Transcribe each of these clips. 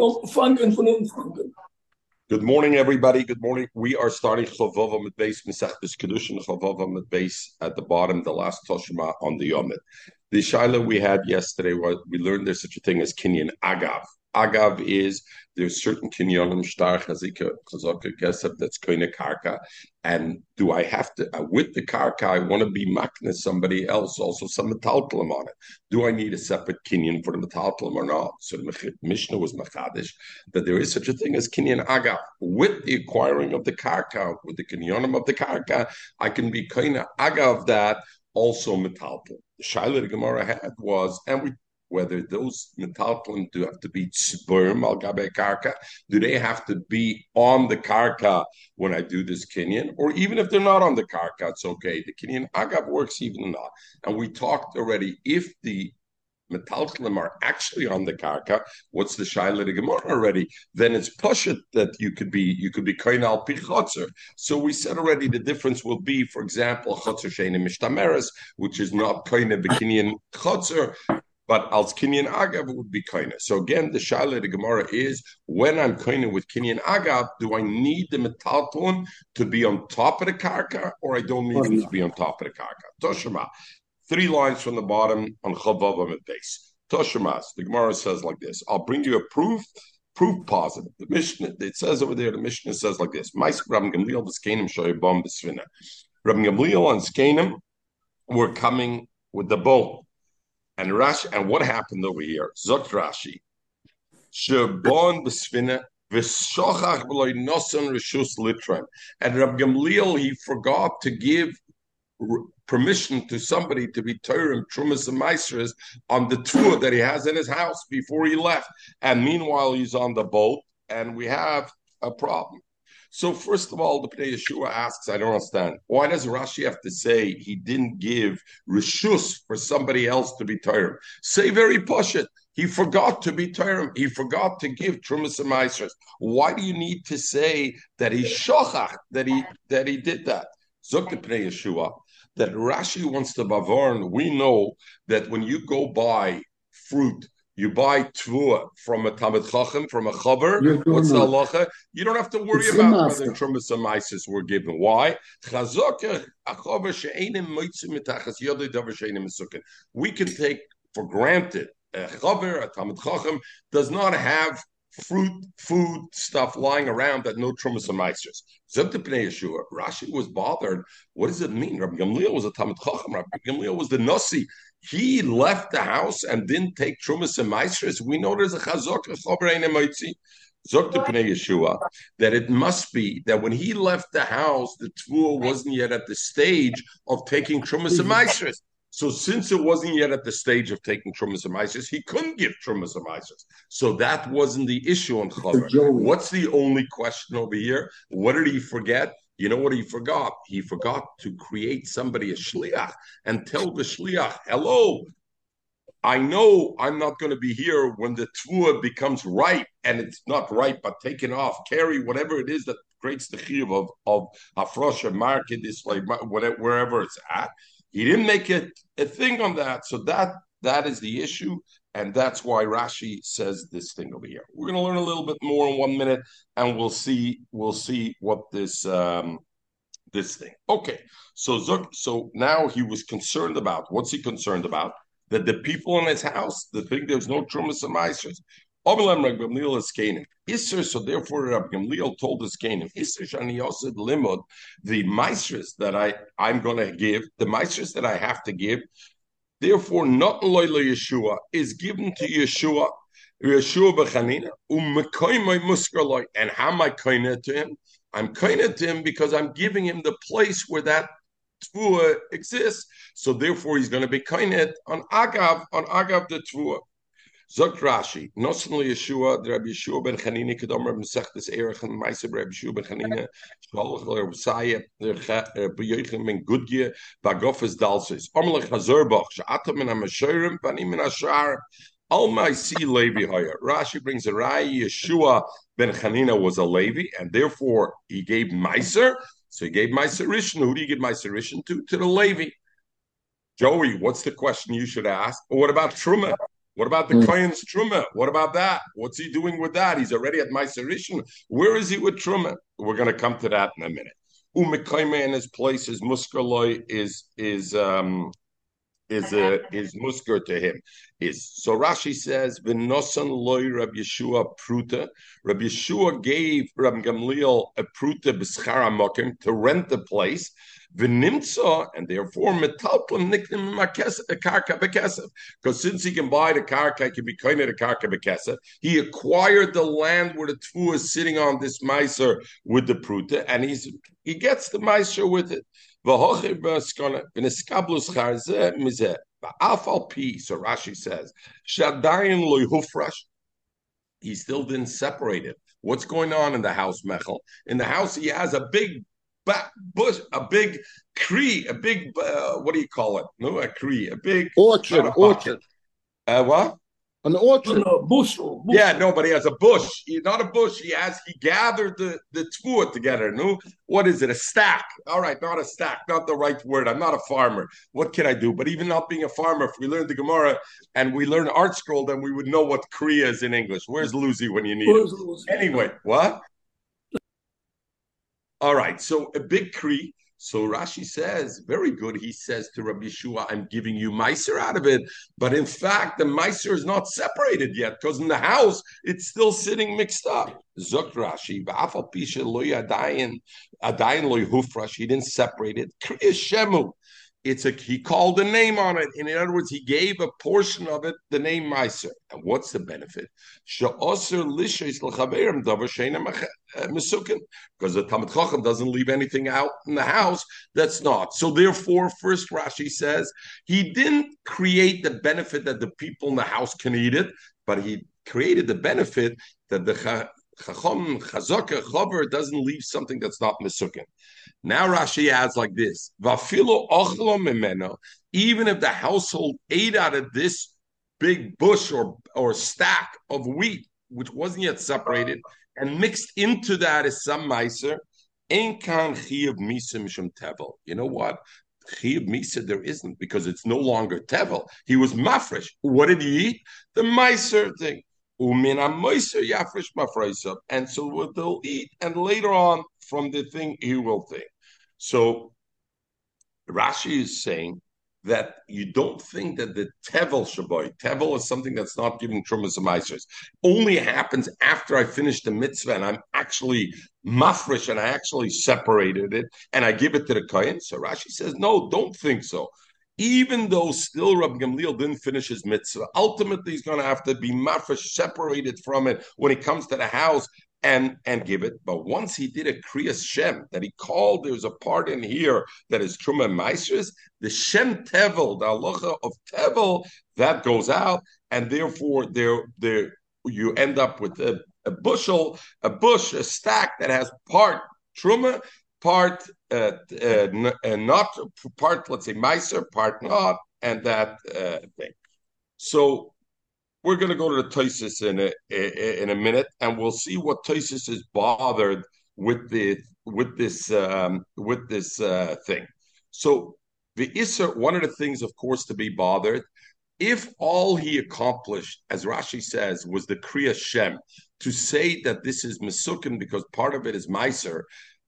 Franken von uns Franken. Good morning, everybody. Good morning. We are starting Chavava Mid Beis Mesechtes Kedushin, Chavava Mid Beis at the bottom, the last Toshima on the Yomid. The Shaila we had yesterday, we learned there's such a thing as Kinyan Agav. Agav is there's certain kinyonim shtar chazika chazaka kesef that's koine karka, and do I have to with the karka? I want to be makna somebody else also some metaltalim on it. Do I need a separate kinyon for the metaltalim or not? So the Mishnah was machadish that there is such a thing as kinyon agav with the acquiring of the karka with the kinyonim of the karka. I can be koine agav that also metaltalim. The shaila the Gemara had was and we. Whether those metaltalim do have to be tzberm al gabe karka, do they have to be on the karka when I do this kinyan? Or even if they're not on the karka, it's okay. The kinyan agav works even not. And we talked already, if the metaltalim are actually on the karka, what's the shaila the Gemara already? Then it's pashut that you could be kohen al pi chotzer. So we said already the difference will be, for example, chotzer sheina mishtameres, which is not kohen b'kinyan chotzer, but als kinyan agav would be koine. So again, the shaila the Gemara is, when I'm koine with kinyan agav, do I need the metalton to be on top of the karka, or I don't need him to be on top of the karka? Toshima, 3 lines from the bottom on Chavava Mid Beis. Toshima, the Gemara says like this, I'll bring you a proof positive. The Mishnah, it says over there, the Mishnah says like this, Rabbi Gamliel v'skenim shoyabam b'sfina. Rabbi Gamliel and Skenim were coming with the boat. And Rashi, and what happened over here? Zot Rashi, Shebon b'sfina v'shochach b'loy noson reshus litron. And Rabbi Gamliel, he forgot to give permission to somebody to be Torah Trumas and Maestras on the tour that he has in his house before he left. And meanwhile, he's on the boat, and we have a problem. So first of all, the Pnei Yeshua asks, I don't understand. Why does Rashi have to say he didn't give reshus for somebody else to be Torah? Say very poshut. He forgot to be Torah. He forgot to give Trumas and Maestras. Why do you need to say that he shochach, that he did that? Zok the Pnei Yeshua, that Rashi wants to bavarn. We know that when you go buy fruit, you buy tvua from a Talmid Chacham, from a Chaver, what's the halacha? You don't have to worry about whether Trumas and Maestras were given. Why? We can take for granted a Chaver, a Talmid Chacham, does not have fruit, food, stuff lying around that no Trumas and Maestras. Zeb Pnei Yeshua, Rashi was bothered. What does it mean? Rabbi Gamliel was a Talmid Chacham. Rabbi Gamliel was the Nasi. He left the house and didn't take Trumas and Maestras. We know there's a chazok, a chover ein moitzi. Zok to Pnei Yeshua, that it must be that when he left the house, the tvua wasn't yet at the stage of taking Trumas and Maestras. So since it wasn't yet at the stage of taking Trumas and Maestras, he couldn't give Trumas and Maestras. So that wasn't the issue on Chaver. What's the only question over here? What did he forget? You know what he forgot? He forgot to create somebody a shliach and tell the shliach, hello, I know I'm not going to be here when the tvua becomes ripe, and it's not ripe, but taken off, carry, whatever it is that creates the chiv of Hafrosha market, it's like wherever it's at. He didn't make it a thing on that. So that is the issue. And that's why Rashi says this thing over here. We're going to learn a little bit more in 1 minute, and we'll see what this this thing. Okay. So now he was concerned about. What's he concerned about? That the people in his house, the thing, there's no Trumas and Maestras. So therefore, Rabbi Gamliel told his Kenim, the Maestras that I'm going to give, the Maestras that I have to give, therefore, not loyla Yeshua is given to Yeshua b'chanina, u'mekoimai muskarloi. And how am I koine to him? I'm koine to him because I'm giving him the place where that tvua exists. So therefore, he's going to be koine on agav the tvua. Zok Rashi, noson li Yeshua, the Rabbi Yeshua ben Chanina, kedom Rabbi Mesechtes Erech and Ma'aseh, Rabbi Yeshua ben Chanina, Shalach Rabbi Sayeh, Rabbi Yochanan ben Gudya, Bagofes Dalsis, Omelech Hazorbach, She'ata min ha'mashorim, V'ani min ha'sha'ar, Al Ma'isi Levi Hoya. Rashi brings a Rai, Yeshua ben Chanina was a Levi, and therefore he gave Ma'aser, so he gave Ma'aser Rishon. Who do you give Ma'aser Rishon to? To the Levi. Joey, what's the question you should ask? What about Truma? What about the Kohen's Truma? What about that? What's he doing with that? He's already at Meiser Rishon. Where is he with Truma? We're going to come to that in a minute. Umekayme in his place is Muskerloy is Musker to him. Is so Rashi says V'nosan loy Reb Yeshua pruta. Reb Yeshua gave Reb Gamliel a pruta b'schar hamokim to rent the place. V'nimtza, and therefore metaltlem niknim karka b'kesef, because since he can buy the karka, he can be kind of the karka b'kesef. He acquired the land where the tfu is sitting on this meiser with the pruta, and he gets the meiser with it. V'hochir b'skana v'neskablus charzeh mizeh ba'afal pi. So Rashi says shadayin loy hufrash. He still didn't separate it. What's going on in the house, Mechel? In the house, he has a big bush, a big kree, a big what do you call it? No, a kree, a big orchard. What? An orchard, no, bush. Yeah, no, but he has a bush. He, not a bush. He gathered the tfuah together. No, what is it? A stack? All right, not a stack. Not the right word. I'm not a farmer. What can I do? But even not being a farmer, if we learned the Gemara and we learned Art Scroll, then we would know what kree is in English. Where's Lucy when you need it? Anyway, what? All right, so a big kree. So Rashi says, very good. He says to Rabbi Yeshua, I'm giving you meiser out of it. But in fact, the meiser is not separated yet because in the house, it's still sitting mixed up. Zok Rashi, ba'afal pisha lo yadayin, adayin lo hufrash. He didn't separate it. Kriya shemu. He called a name on it. In other words, he gave a portion of it the name Meiser. And what's the benefit? Because the Talmid Chacham doesn't leave anything out in the house that's not. So therefore, first Rashi says he didn't create the benefit that the people in the house can eat it, but he created the benefit that the Chacham, Chazaka, Chaver doesn't leave something that's not Mesukin. Now Rashi adds like this, Vafilo ochlo memeno, even if the household ate out of this big bush or stack of wheat, which wasn't yet separated, and mixed into that is some meiser, ein kan chiyuv misa mishum tevel. You know what? Chiyuv misa there isn't, because it's no longer tevel. He was mafresh. What did he eat? The meiser thing. And so what they'll eat, and later on from the thing he will think. So Rashi is saying that you don't think that the tevel shaboy, tevel is something that's not given trumas and meisers. Only happens after I finish the mitzvah and I'm actually mafresh and I actually separated it and I give it to the kohen. So Rashi says, no, don't think so. Even though still Rabbi Gamliel didn't finish his mitzvah, ultimately he's going to have to be mafresh, separated from it when he comes to the house and give it. But once he did a kriyas shem, that he called, there's a part in here that is truma meisers, the shem tevel, the halacha of tevel, that goes out, and therefore there you end up with a bushel, a bush, a stack that has part truma, part not part, let's say meiser, part not, and that thing. So we're going to go to the Tosfos in a minute, and we'll see what Tosfos is bothered with this thing. So the Isser, one of the things, of course, to be bothered, if all he accomplished, as Rashi says, was the Kriya Shem, to say that this is Mesukim because part of it is meiser.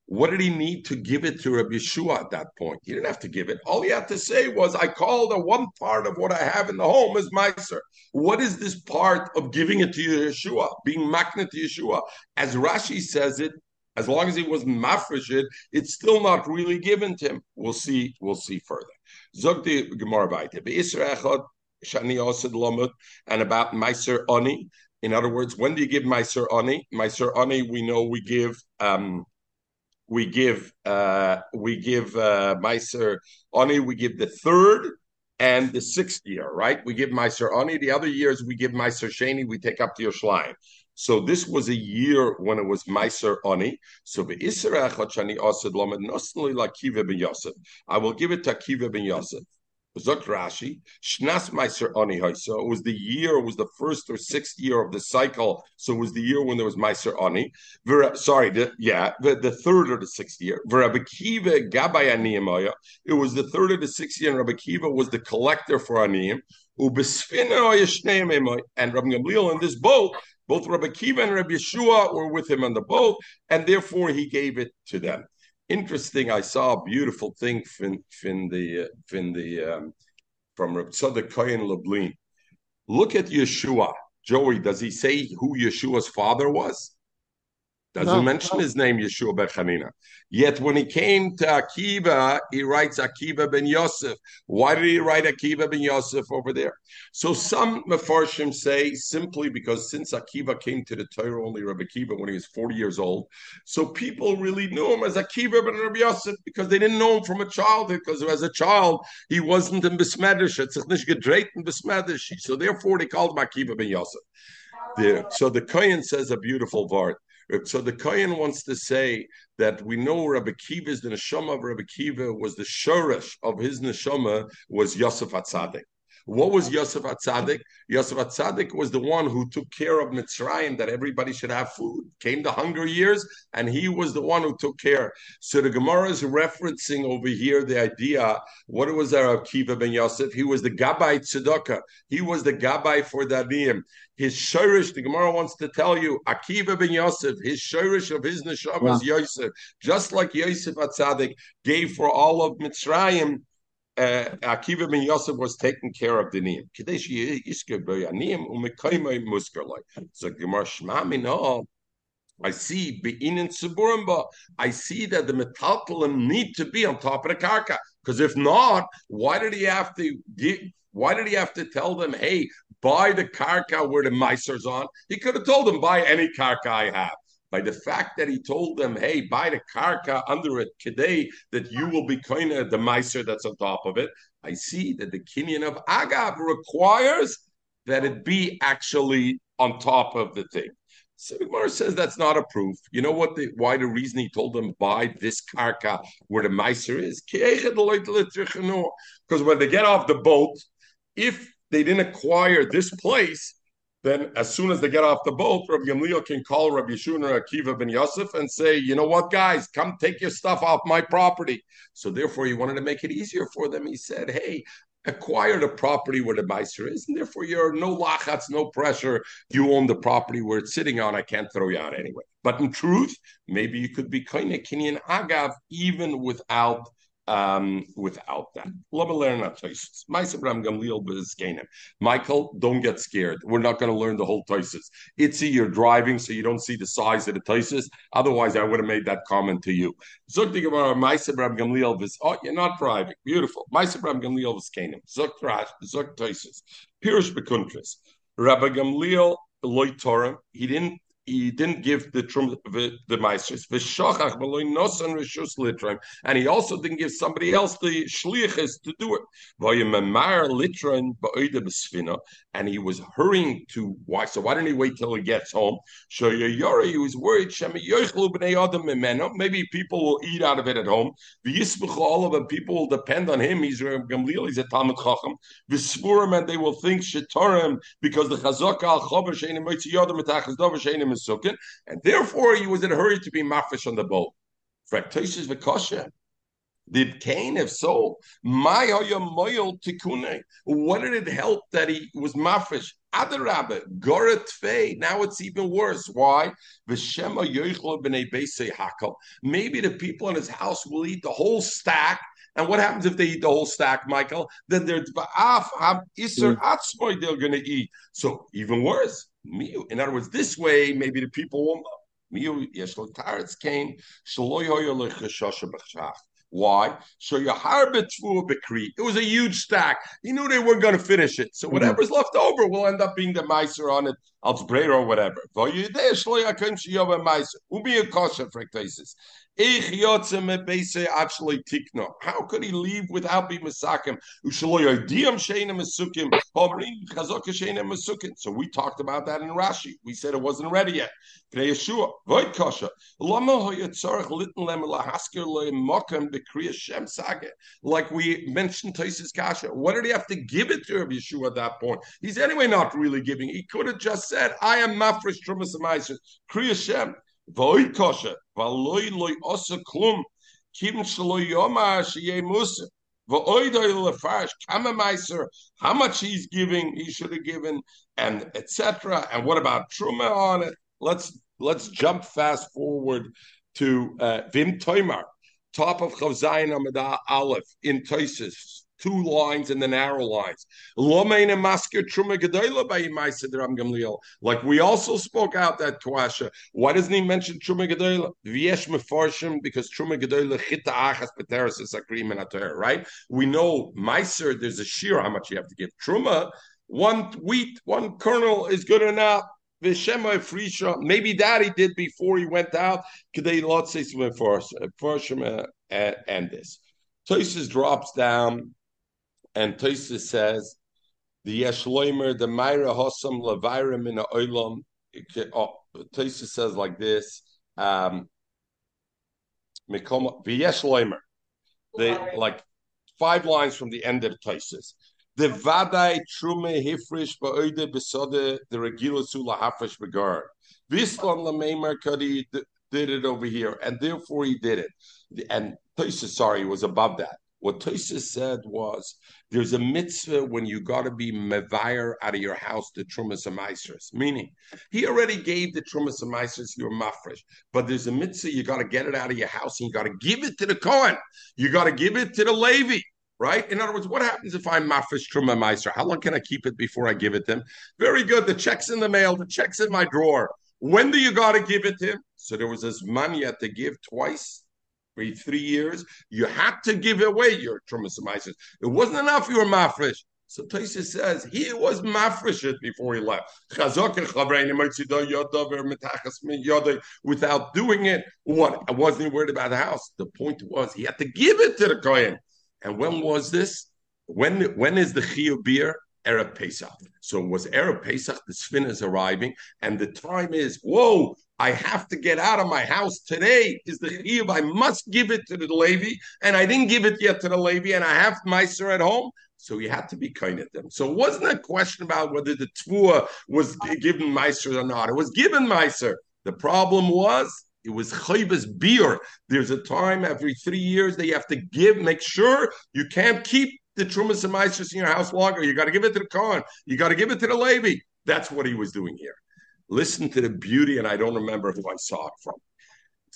What did he need to give it to Rabbi Yeshua at that point? He didn't have to give it. All he had to say was, I called one part of what I have in the home is Meiser. What is this part of giving it to Yeshua, being makna to Yeshua? As Rashi says it, as long as he wasn't mafresh it, it's still not really given to him. We'll see further. Zog the Gemara Vayte. Be'isra echad, shani osed lamut, and about Meiser Oni. In other words, when do you give Meiser Oni? Meiser Oni, we know we give... We give Meiser Oni, we give the third and the sixth year, right? We give Meiser Oni. The other years we give Meiser Sheni, we take up to Yerushalayim. So this was a year when it was Meiser Oni. So v'Isra echad shani osed lo nosnli laKiva ben Yosef. I will give it to Akiva ben Yosef. Zok Rashi, Shnas Meiser Oni Hoysa. It was the year, it was the first or sixth year of the cycle. So it was the year when there was Meiser Oni. The third or the sixth year. Rabbi Kiva Gabai Aniyim Hoya. It was the third or the sixth year, and Rabbi Kiva was the collector for Aniyim. And Rabbi Gamliel in this boat, both Rabbi Akiva and Rabbi Yeshua were with him on the boat, and therefore he gave it to them. Interesting, I saw a beautiful thing from Rabbi Tzadok Kohen Lublin. Look at Yeshua. Joey, does he say who Yeshua's father was? Doesn't mention his name, Yeshua ben Chanina. Yet when he came to Akiva, he writes Akiva ben Yosef. Why did he write Akiva ben Yosef over there? So some Mefarshim say simply because since Akiva came to the Torah, only Rabbi Akiva when he was 40 years old, so people really knew him as Akiva ben Rabbi Yosef because they didn't know him from a childhood, because as a child, he wasn't in Besmedish. So therefore they called him Akiva ben Yosef. So the Kohen says a beautiful vart. So the Kohen wants to say that we know Rabbi Kiva's, the neshama of Rabbi Kiva was the shoresh of his neshama was Yosef HaTzadik. What was Yosef HaTzadik? Yosef HaTzadik was the one who took care of Mitzrayim, that everybody should have food. Came the hunger years, and he was the one who took care. So the Gemara is referencing over here the idea, what was Rabbi Kiva ben Yosef? He was the Gabbai Tzedakah. He was the Gabbai for the Aniyim. His shirish, the Gemara wants to tell you, Akiva ben Yosef, his shirish of his neshama is Yosef. Just like Yosef HaTzadik gave for all of Mitzrayim, Akiva ben Yosef was taking care of the Niyim. So Gemara Shema Minah, I see that the metaltalim need to be on top of the karka. Because if not, why did he have to tell them, hey, buy the karka where the meiser's on? He could have told them, buy any karka I have. By the fact that he told them, hey, buy the karka under it today, that you will be kind of the meiser that's on top of it, I see that the kinyan of Agav requires that it be actually on top of the thing. So the Gemara says that's not a proof. You know what? Why the reason he told them, buy this karka where the meiser is? Because when they get off the boat, if they didn't acquire this place, then as soon as they get off the boat, Rabbi Gamliel can call Rabbi Yeshua or Akiva ben Yosef and say, you know what, guys, come take your stuff off my property. So therefore, he wanted to make it easier for them. He said, hey, acquire the property where the meiser is, and therefore you're no lachatz, no pressure. You own the property where it's sitting on. I can't throw you out anyway. But in truth, maybe you could be kind of kinyan agav even without that. Michael, don't get scared. We're not going to learn the whole Tosfos. Itzi, you're driving, so you don't see the size of the Tosfos. Otherwise, I would have made that comment to you. Oh, you're not driving. Beautiful. Rabbi Gamliel loy Torah. He didn't give the meisters, and he also didn't give somebody else the shliches to do it. And he was hurrying to why? So why didn't he wait till he gets home? He was worried maybe people will eat out of it at home. All of them, people will depend on him. He's Rabbi Gamliel. He's a Talmud Chacham. And they will think shetorim because the chazaka al chover she'enim moitzi yodam mitachas dover she'enim. And therefore, he was in a hurry to be mafish on the boat. Fractations v'kosher. The Cain, if so, my moil tikune. What did it help that he was mafish? Adarabba, gorat fei. Now it's even worse. Why? V'shema yoichlo b'nei beisei hakol. Maybe the people in his house will eat the whole stack. And what happens if they eat the whole stack, Michael? Then they're going to eat. So even worse. In other words, this way, maybe the people won't know. Why? It was a huge stack. He knew they weren't going to finish it. So whatever's left over will end up being the meiser on it, alzbreira or whatever. How could he leave without being mesakim? So we talked about that in Rashi. We said it wasn't ready yet. Like we mentioned, Tosfos Kasha. What did he have to give it to Rabbi Yeshua at that point? He's anyway not really giving. He could have just said, I am mafresh trumas meiser. Kriya Shem. Void kosher, valoy loy osa klum, kim shaloy yomar sheye musa. how much he's giving, he should have given, and etc. And what about Truma on it? Let's jump fast forward to Vim Toimar, top of Chav Zayin Amida Aleph in Toises. Two lines and the narrow lines. Like we also spoke out that Toasha. Why doesn't he mention Truma Gedoyla? V'yesh mefarshim, because Truma Gedoyla chita achas b'teres is akrim and ater, right? We know Meiser, there's a shear how much you have to give. Truma, one wheat, one kernel is good enough. V'shema efrisha, maybe that he did before he went out. Kedei lotzei mefarshim and this. Tosfos drops down. And Tosfos says, the Yeshloimer, the Mayra Hossam Levaira Mina Oilam. Tosfos says like this, Yeshloimer, like five lines from the end of Tosfos. The Vadai Trume Hifrish Ba'ode Besode, the Regila Sula Hafrish Begar. Vislan Lameimer Kadi did it over here, and therefore he did it. And Tosfos, sorry, was above that. What Tosfos said was, there's a mitzvah when you got to be mevayer out of your house the Trumas HaMeiseres. Meaning, he already gave the Trumas HaMeiseres your mafresh, but there's a mitzvah, you got to get it out of your house and you got to give it to the Kohen. You got to give it to the Levi, right? In other words, what happens if I'm mafresh Trumas HaMeiseres? How long can I keep it before I give it to him? Very good. The check's in the mail. The check's in my drawer. When do you got to give it to him? So there was this money you had to give twice. For 3 years, you had to give away your Trumas HaMeiseres. It wasn't enough you were mafresh. So Tosfos says he was mafresh before he left. Without doing it, what? I wasn't worried about the house. The point was he had to give it to the Kohen. And when was this? When is the Chiyuv Bir? Erev Pesach. So it was Erev Pesach, the Sfina is arriving, and the time is, whoa, I have to get out of my house today, is the Chiyuv, I must give it to the Levi, and I didn't give it yet to the Levi, and I have Meiser at home, so he had to be kind of them. So it wasn't a question about whether the Tvua was given Meiser or not, it was given Meiser. The problem was, it was Chayvas Beer. There's a time every 3 years that you have to give, make sure you can't keep the Trumas HaMeiseres in your house longer. You got to give it to the Kohen. You got to give it to the Levi. That's what he was doing here. Listen to the beauty, and I don't remember who I saw it from.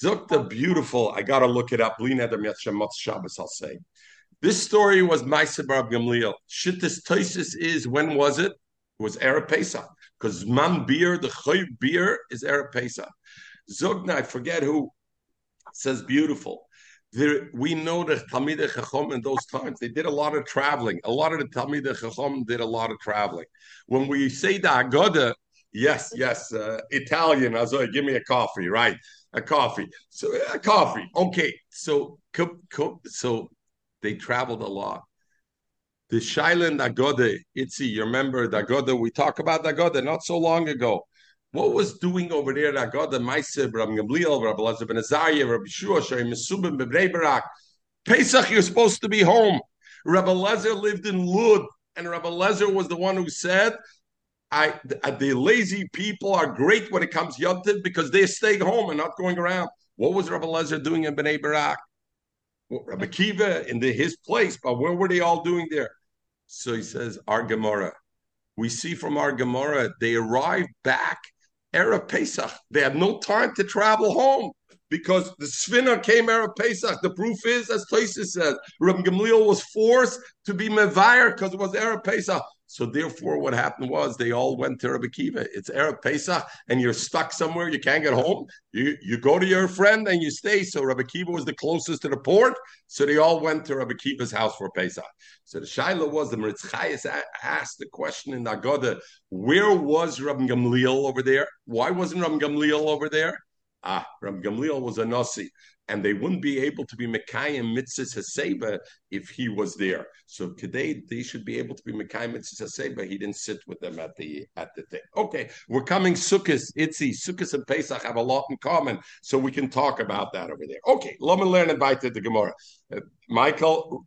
Zuk the Beautiful, I got to look it up. I'll say. This story was Ma'aser Bar Rav Gamliel. Shittas Tosfos is, when was it? It was Erev Pesach. Because Zman Bir, the Chayv Bir, is Erev Pesach. Zugna, I forget who, says beautiful. There, we know the Talmidei Chacham in those times, they did a lot of traveling. A lot of the Talmidei Chacham did a lot of traveling. When we say the Haggadah, yes, Italian, Azoi, give me a coffee, right? A coffee. So a coffee, okay. So they traveled a lot. The Shailan Haggadah, Itzi, you remember the Haggadah? We talk about the Haggadah not so long ago. What was doing over there that God the Ma'aser Bar Rav Gamliel, Rabbi Elazar ben Azariah, Rabbi Shua, Shari Mesubim b'Bnei Barak. Pesach, you're supposed to be home. Rabbi Elazar lived in Lod, and Rabbi Elazar was the one who said, the lazy people are great when it comes Yom Tov because they stay home and not going around. What was Rabbi Elazar doing in Bnei Barak? Well, Rabbi Kiva in his place, but what were they all doing there? So he says, our Gemara. We see from our Gemara, they arrived back Erev Pesach. They had no time to travel home because the Sfina came Erev Pesach. The proof is, as Tosfos says, Rav Gamliel was forced to be mevayer because it was Erev Pesach. So therefore, what happened was they all went to Rabbi Kiva. It's Erev Pesach, and you're stuck somewhere. You can't get home. You go to your friend and you stay. So Rabbi Kiva was the closest to the port. So they all went to Rabbi Kiva's house for Pesach. So the Shaila was, the Meretz Chayes asked the question in the Haggadah, where was Rav Gamliel over there? Why wasn't Rav Gamliel over there? Rav Gamliel was a Nasi, and they wouldn't be able to be Mekayim Mitzvahs Haseba if he was there. So today they should be able to be Mekayim Mitzvahs Haseba. He didn't sit with them at the thing. Okay, we're coming Sukkos, Itzi. Sukkos and Pesach have a lot in common, so we can talk about that over there. Okay, Lomon Learn invited the Gemara. Michael,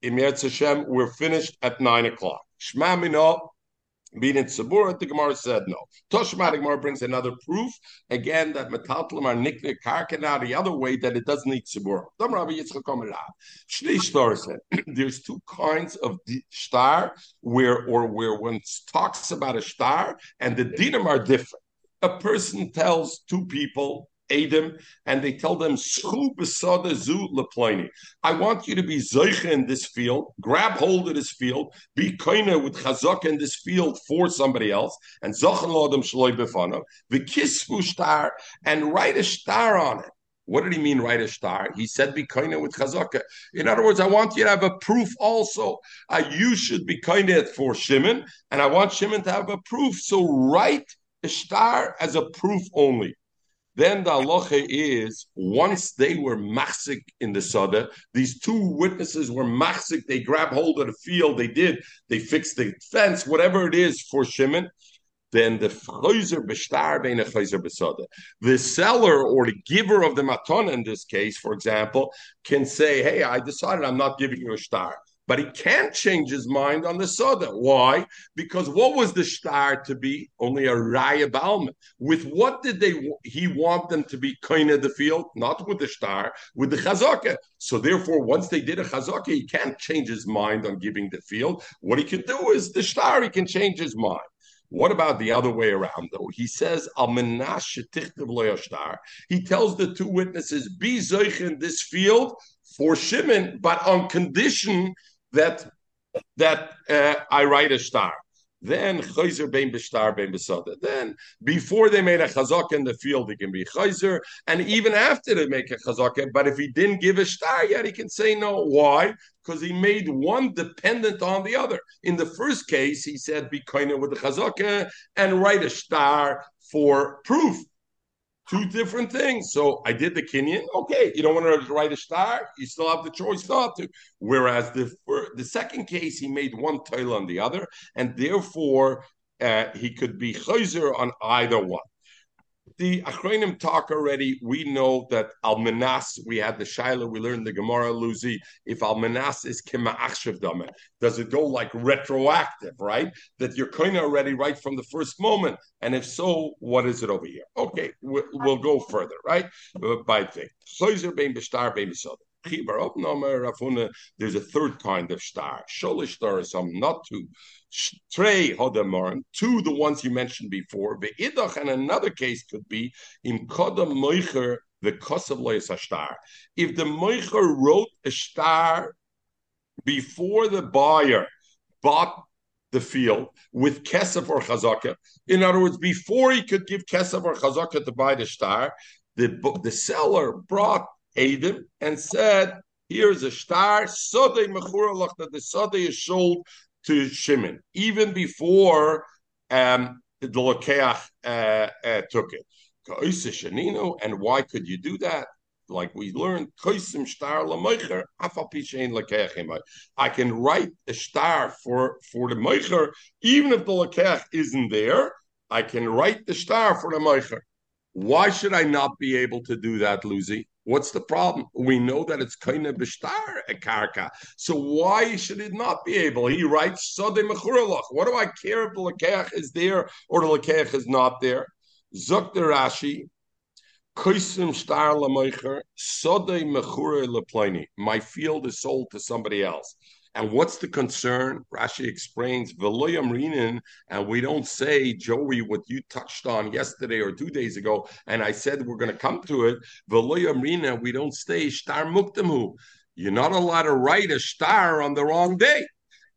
Im Yirtzeh Hashem, we're finished at 9 o'clock. Shema Mino, Being it's Sabura, the Gemara said no. Toshma, the Gemara brings another proof, again, that metaltlum are nikne karkana, the other way, that it doesn't need Sabura. There's two kinds of shtar, where one talks about a shtar, and the dinim are different. A person tells two people, Adam, and they tell them, I want you to be zeicha in this field, grab hold of this field, be koine with chazaka in this field for somebody else, and zochen lodem shloi befano, v'kisvu shtar, and write a shtar on it. What did he mean, write a shtar? He said, be koine with chazaka. In other words, I want you to have a proof also. You should be koine for Shimon, and I want Shimon to have a proof, so write a shtar as a proof only. Then the halacha is, once they were machzik in the Sada, these two witnesses were machzik, they grabbed hold of the field, they fixed the fence, whatever it is for Shimon, then the chayzer b'shtar bein a chayzer b'sada. The seller or the giver of the matana in this case, for example, can say, hey, I decided I'm not giving you a shtar. But he can't change his mind on the Sada. Why? Because what was the shtar to be? Only a raya b'alma. With what did he want them to be kind of the field? Not with the shtar, with the chazaka. So therefore, once they did a chazaka, he can't change his mind on giving the field. What he can do is the shtar, he can change his mind. What about the other way around, though? He says, al menash shetichtiv lo yashtar. He tells the two witnesses, be zeich in this field for Shimon, but on condition that I write a shtar. Then chayzer bein b'shtar bein b'sada. Then before they made a chazaka in the field, it can be chayzer, and even after they make a chazaka, but if he didn't give a shtar yet, he can say no. Why? Because he made one dependent on the other. In the first case, he said be koine with the chazaka and write a shtar for proof. Two different things. So I did the Kenyan. Okay, you don't want to write a shtar? You still have the choice not to. Whereas the second case, he made one toil on the other, and therefore he could be chayzer on either one. The Achronim talk already. We know that Almanas, we had the Shaila, we learned the Gemara, Luzi. If Almanas is Kema Achshav Dameh, does it go like retroactive, right? That you're kind of already right from the first moment. And if so, what is it over here? Okay, we'll go further, right? By thing. Chayzer bein b'shtar bein b'sada. There's a third kind of shtar. Sholish shtar is some, not two. Trey hodamarim, two the ones you mentioned before. Ve'idach, and another case could be im kodam moicher the kosav loyes hashtar. If the moicher wrote a shtar before the buyer bought the field with kesef or chazaka, in other words, before he could give kesef or chazaka to buy the shtar, the seller brought Adam and said, here's a shtar, sodei mechura lach, that the sodei is sold to Shimon, even before the lokeach took it. And why could you do that? Like we learned, I can write a shtar for the meicher, even if the lokeach isn't there, I can write the shtar for the meicher. Why should I not be able to do that, Luzi? What's the problem? We know that it's koine b'shtar a karka. So why should it not be able? He writes, sodei mechura lach. What do I care if the lakeach is there or the lakeach is not there? Zok the Rashi, koisem shtar l'meicher, sodei mechura l'pleini. My field is sold to somebody else. And what's the concern? Rashi explains, v'lo yamrinin, and we don't say, Joey, what you touched on yesterday or 2 days ago, and I said we're going to come to it, v'lo yamrinin, we don't say, shtar muktamhu. You're not allowed to write a shtar on the wrong day.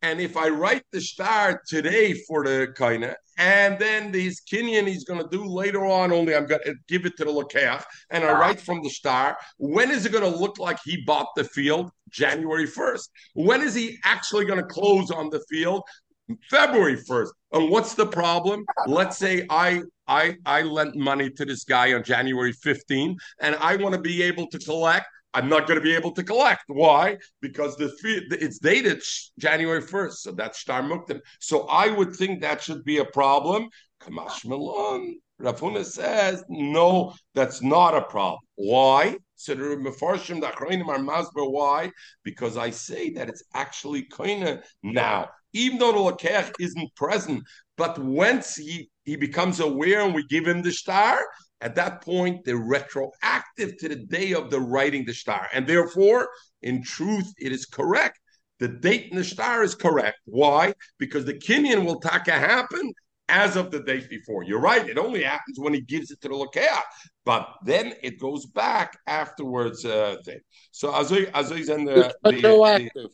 And if I write the shtar today for the kaina, and then this kinyan he's going to do later on, only I'm going to give it to the lakeach, and I write from the shtar, when is it going to look like he bought the field? January 1st. When is he actually going to close on the field? February 1st. And what's the problem? Let's say I lent money to this guy on January 15th, and I want to be able to collect. I'm not going to be able to collect. Why? Because it's dated January 1st, so that's shtar muktim. So I would think that should be a problem. Kamash Malon, Rav Huna says, no, that's not a problem. Why? So the Mefarshim, the Achronim are masber. Why? Because I say that it's actually koine now. Even though the lakeach isn't present, But once he becomes aware and we give him the shtar, at that point, they're retroactive to the day of the writing the shtar. And therefore, in truth, it is correct. The date in the shtar is correct. Why? Because the kinyan will taka happen as of the date before. You're right. It only happens when he gives it to the lokeach. But then it goes back afterwards. So Azoy's in the... Retroactive.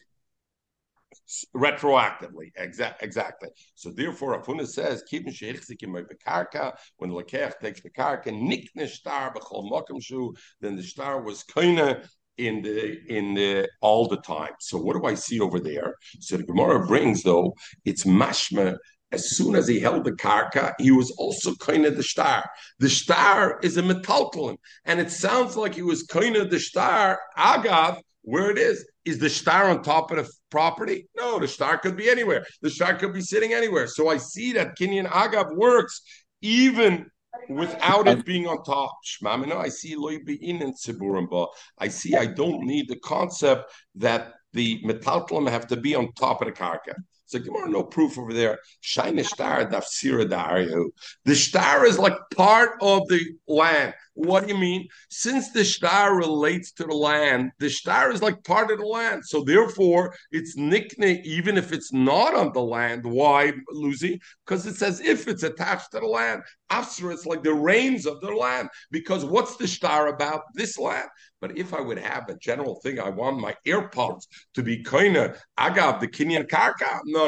Retroactively, exactly. So therefore, Afuna says, "Keeping sheichzikim bekarka." When the lekech takes the karka, nikne shtar b'chol makom shu. Then the shtar was kaina in the all the time. So what do I see over there? So the Gemara brings though it's mashma. As soon as he held the karka, he was also kaina the shtar. The shtar is a metaltalin, and it sounds like he was kaina the shtar agav. Where it is the shtar on top of the property? No, the shtar could be anywhere. The shtar could be sitting anywhere. So I see that kinyan agav works even without it being on top. I see loy bein and tziburamba. I don't need the concept that the metaltalim have to be on top of the karka. So Gemara, no proof over there. Shaina shtar dafsira da'arihu. The shtar is like part of the land. What do you mean? Since the shtar relates to the land, the shtar is like part of the land. So therefore, it's nikne, even if it's not on the land. Why, Lucy? Because it's as if it's attached to the land. Afsira, it's like the reins of the land. Because what's the shtar about? This land. But if I would have a general thing, I want my AirPods to be koina agav the kinyan karka. No.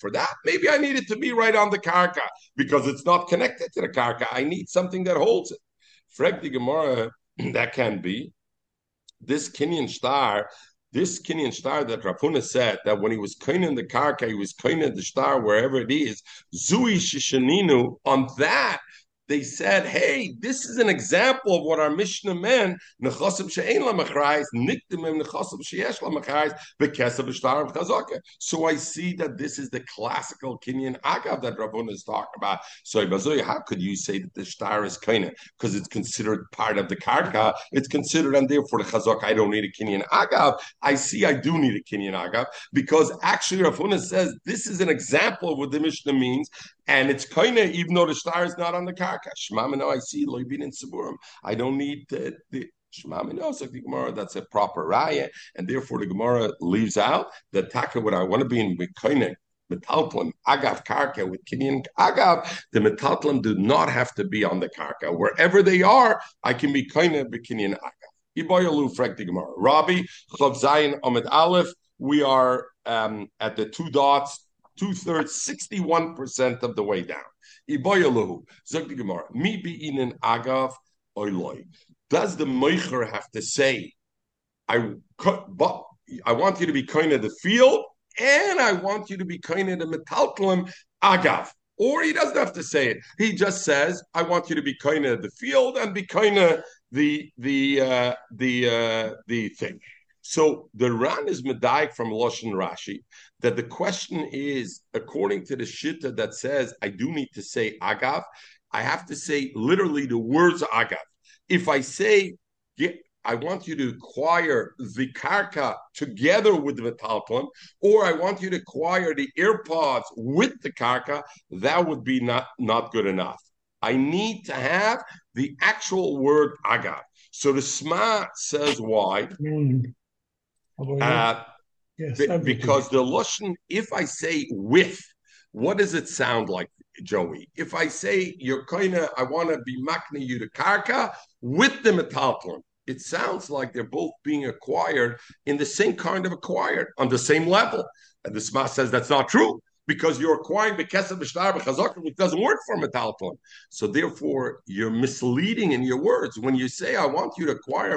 For that, maybe I need it to be right on the karka because it's not connected to the karka. I need something that holds it. Frag the Gemara, that can be. This Kinyan Shtar that Rafuna said, that when he was koinen the karka, he was koinen the shtar wherever it is, Zui Shishaninu, on that, they said, hey, this is an example of what our Mishnah meant. So I see that this is the classical Kinyan Agav that Rabona is talking about. So Ibazoya, how could you say that the shtar is Kinyan? Because it's considered part of the Karka. It's considered, and therefore the Chazak, I don't need a Kinyan Agav. I see I do need a Kinyan Agav because actually Rabona says this is an example of what the Mishnah means. And it's Kinyan even though the shtar is not on the Karka. Shmamino, I see loybin and Siburim. I don't need the Shmamino. So the Gemara, that's a proper raya, and therefore the Gemara leaves out the taka. What I want to be in Bikoinek, metaltlim agav karka with kinyan agav. The metaltlim do not have to be on the karka. Wherever they are, I can be koinek b'kinyan agav. Iboyalu frek the Gemara. Rabbi Chav Zayin Amid Aleph. We are at the two dots. 2/3, 61% of the way down. Iboyaluhu, Zog the Gemara, mi bi'inen agav oiloi. Does the meicher have to say, I want you to be kind of the field, and I want you to be kind of the metaltlum agav? Or he doesn't have to say it. He just says, I want you to be kind of the field and be kind of the thing. So the Ran is medayik from Loshen Rashi that the question is, according to the Shitta that says I do need to say agav, I have to say literally the words agav. If I say I want you to acquire the karka together with the metalton, or I want you to acquire the AirPods with the karka, that would be not good enough. I need to have the actual word agav. So the Sma says why. Yes, because the Lashon, if I say with, what does it sound like, Joey? If I say you're kinda, I want to be makne you to karka with the metalton, it sounds like they're both being acquired in the same kind of acquired on the same level. And the Sma says that's not true because you're acquiring b'kesef b'shtar b'chazakim, which doesn't work for metalton. So therefore, you're misleading in your words. When you say, I want you to acquire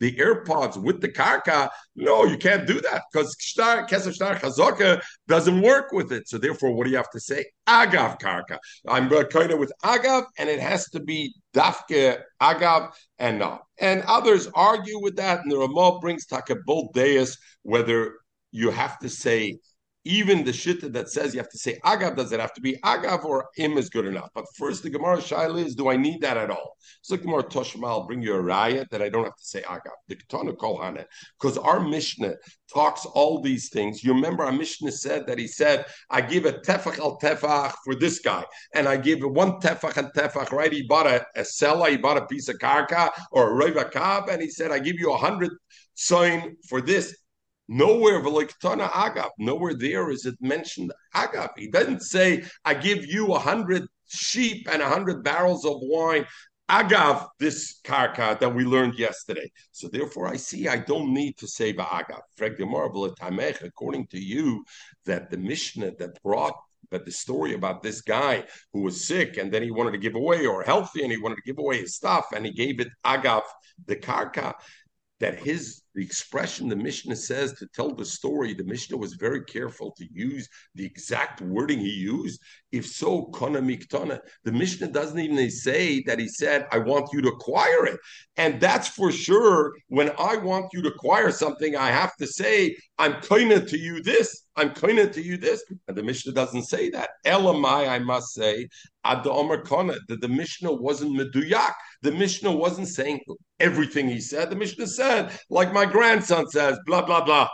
the AirPods with the karka, no, you can't do that because kesef shtar chazakim doesn't work with it. So therefore, what do you have to say? Agav karka. I'm kind of with agav, and it has to be dafke agav and not. And others argue with that, and the Ramah brings takabol deis, whether you have to say even the shit that says you have to say agav, does it have to be agav or im is good enough? But first, the Gemara Shaila is, do I need that at all? So the Gemara Toshma, I'll bring you a raya that I don't have to say agav. The Ketana Kol Hana, because our Mishnah talks all these things. You remember our Mishnah said that he said, I give a tefach al tefach for this guy, and I give one tefach and tefach, right? He bought a seller, he bought a piece of karka or a reva kab, and he said, I give you 100 sign for this. Nowhere v'loiktana agav. Nowhere there is it mentioned agav. He doesn't say, I give you 100 sheep and 100 barrels of wine agav this karka that we learned yesterday. So therefore I see I don't need to say v'agav. Frag Gemara v'letamech, according to you, that the Mishnah that brought but the story about this guy who was sick and then he wanted to give away, or healthy and he wanted to give away his stuff and he gave it agav the karka, that the expression the Mishnah says to tell the story, the Mishnah was very careful to use the exact wording he used. If so, kana miktana. The Mishnah doesn't even say that he said, I want you to acquire it. And that's for sure, when I want you to acquire something, I have to say, I'm koineh to you this, I'm koineh to you this. And the Mishnah doesn't say that. Elamai, I must say, ad omer kana, that the Mishnah wasn't meduyak. The Mishnah wasn't saying everything he said. The Mishnah said, like my grandson says, blah, blah, blah.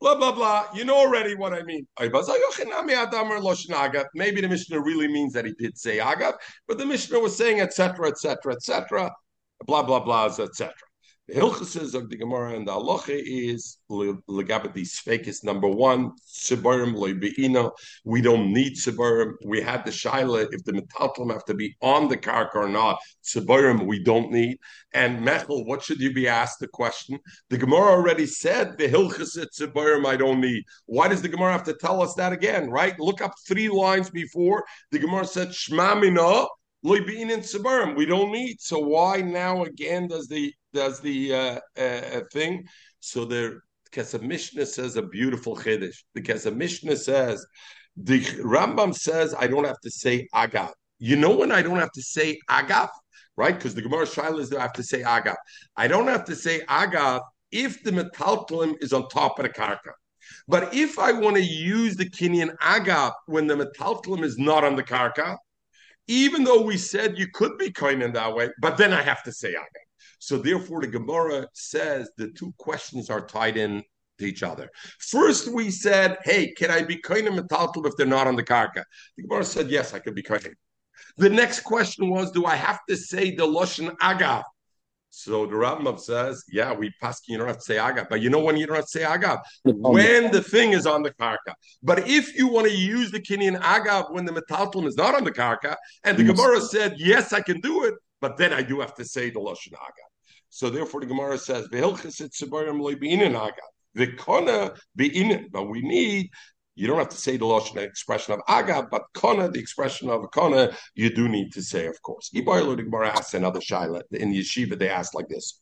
Blah, blah, blah. You know already what I mean. Maybe the Mishnah really means that he did say agav, but the Mishnah was saying, etc., etc., etc., blah, blah, blahs, etc. The hilchuses of the Gemara and the halacha is legabati sfeikis. Number one, tzibarim loybeino. We don't need tzibarim. We had the shaila if the metaltlim have to be on the karka or not. Tzibarim we don't need. And mechel, what should you be asked the question? The Gemara already said the hilchuset tzibarim I don't need. Why does the Gemara have to tell us that again? Right? Look up 3 lines before the Gemara said shma mina loybein in tzibarim. We don't need. So why now again does the thing? So the Kesef Mishnah says a beautiful chiddush. The Kesef Mishnah says, the Rambam says, I don't have to say agav. You know when I don't have to say agav? Right? Because the Gemara Shaila is, do I have to say agav? I don't have to say agav if the metaltalim is on top of the karka. But if I want to use the kinyan agav when the metaltalim is not on the karka, even though we said you could be kind in that way, but then I have to say agav. So therefore, the Gemara says the two questions are tied in to each other. First, we said, hey, can I be koineh metaltel if they're not on the karka? The Gemara said, yes, I could be koineh. The next question was, do I have to say the loshen agav? So the Rambam says, yeah, we paskin, you don't have to say agav. But you know when you don't have to say agav? When the thing is on the karka. But if you want to use the kinyan agav when the metaltel is not on the karka, and the Gemara said, yes, I can do it, but then I do have to say the loshen agav. So therefore, the Gemara says, but we need, you don't have to say the lashon expression of agav, but kana, the expression of kana, you do need to say, of course. Ibarlo, the Gemara asks another shaila. In yeshiva, they ask like this.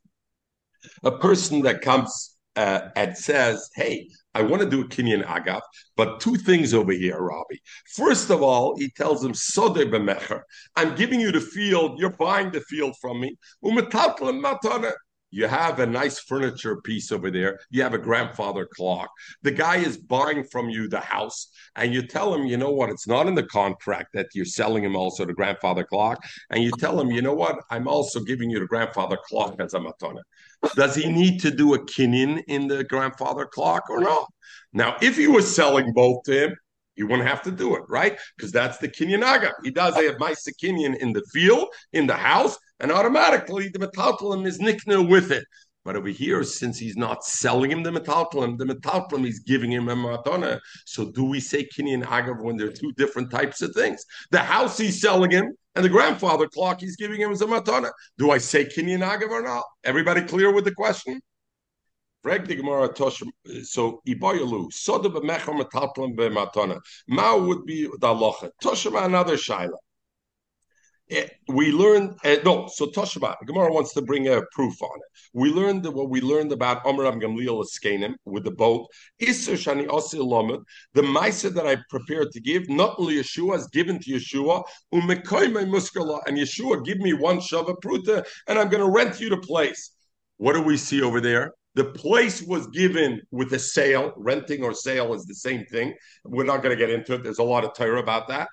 A person that comes and says, hey, I want to do a kinyan agav, but 2 things over here, Robbie. First of all, he tells him, sodeh b'mecher, I'm giving you the field, you're buying the field from me. U'metaltlim matana. You have a nice furniture piece over there. You have a grandfather clock. The guy is buying from you the house, and you tell him, you know what, it's not in the contract that you're selling him also the grandfather clock, and you tell him, you know what, I'm also giving you the grandfather clock as a matana. Does he need to do a kinyan in the grandfather clock or not? Now, if he was selling both to him, he wouldn't have to do it, right? Because that's the kinyan agav. He does have ma'aseh kinyan in the field, in the house, and automatically the metaltalim is nikna with it. But over here, since he's not selling him the metaltalim is giving him a matana. So do we say kinyan agav when there are 2 different types of things? The house he's selling him and the grandfather clock he's giving him is a matana. Do I say kinyan agav or not? Everybody clear with the question? So ibayalu soda b'mechor metaltalim b'matana. Ma would be the halacha. Toshima another shaila. We learned so Toshima, Gemara wants to bring a proof on it. We learned that what we learned about Amram Gamliel Eskenim with the boat. Iser Shani Osil Lomud, the Maisa that I prepared to give, not only Yeshua is given to Yeshua, Umekoime Muskala, and Yeshua give me 1 shava pruta, and I'm gonna rent you the place. What do we see over there? The place was given with a sale. Renting or sale is the same thing. We're not going to get into it. There's a lot of Torah about that.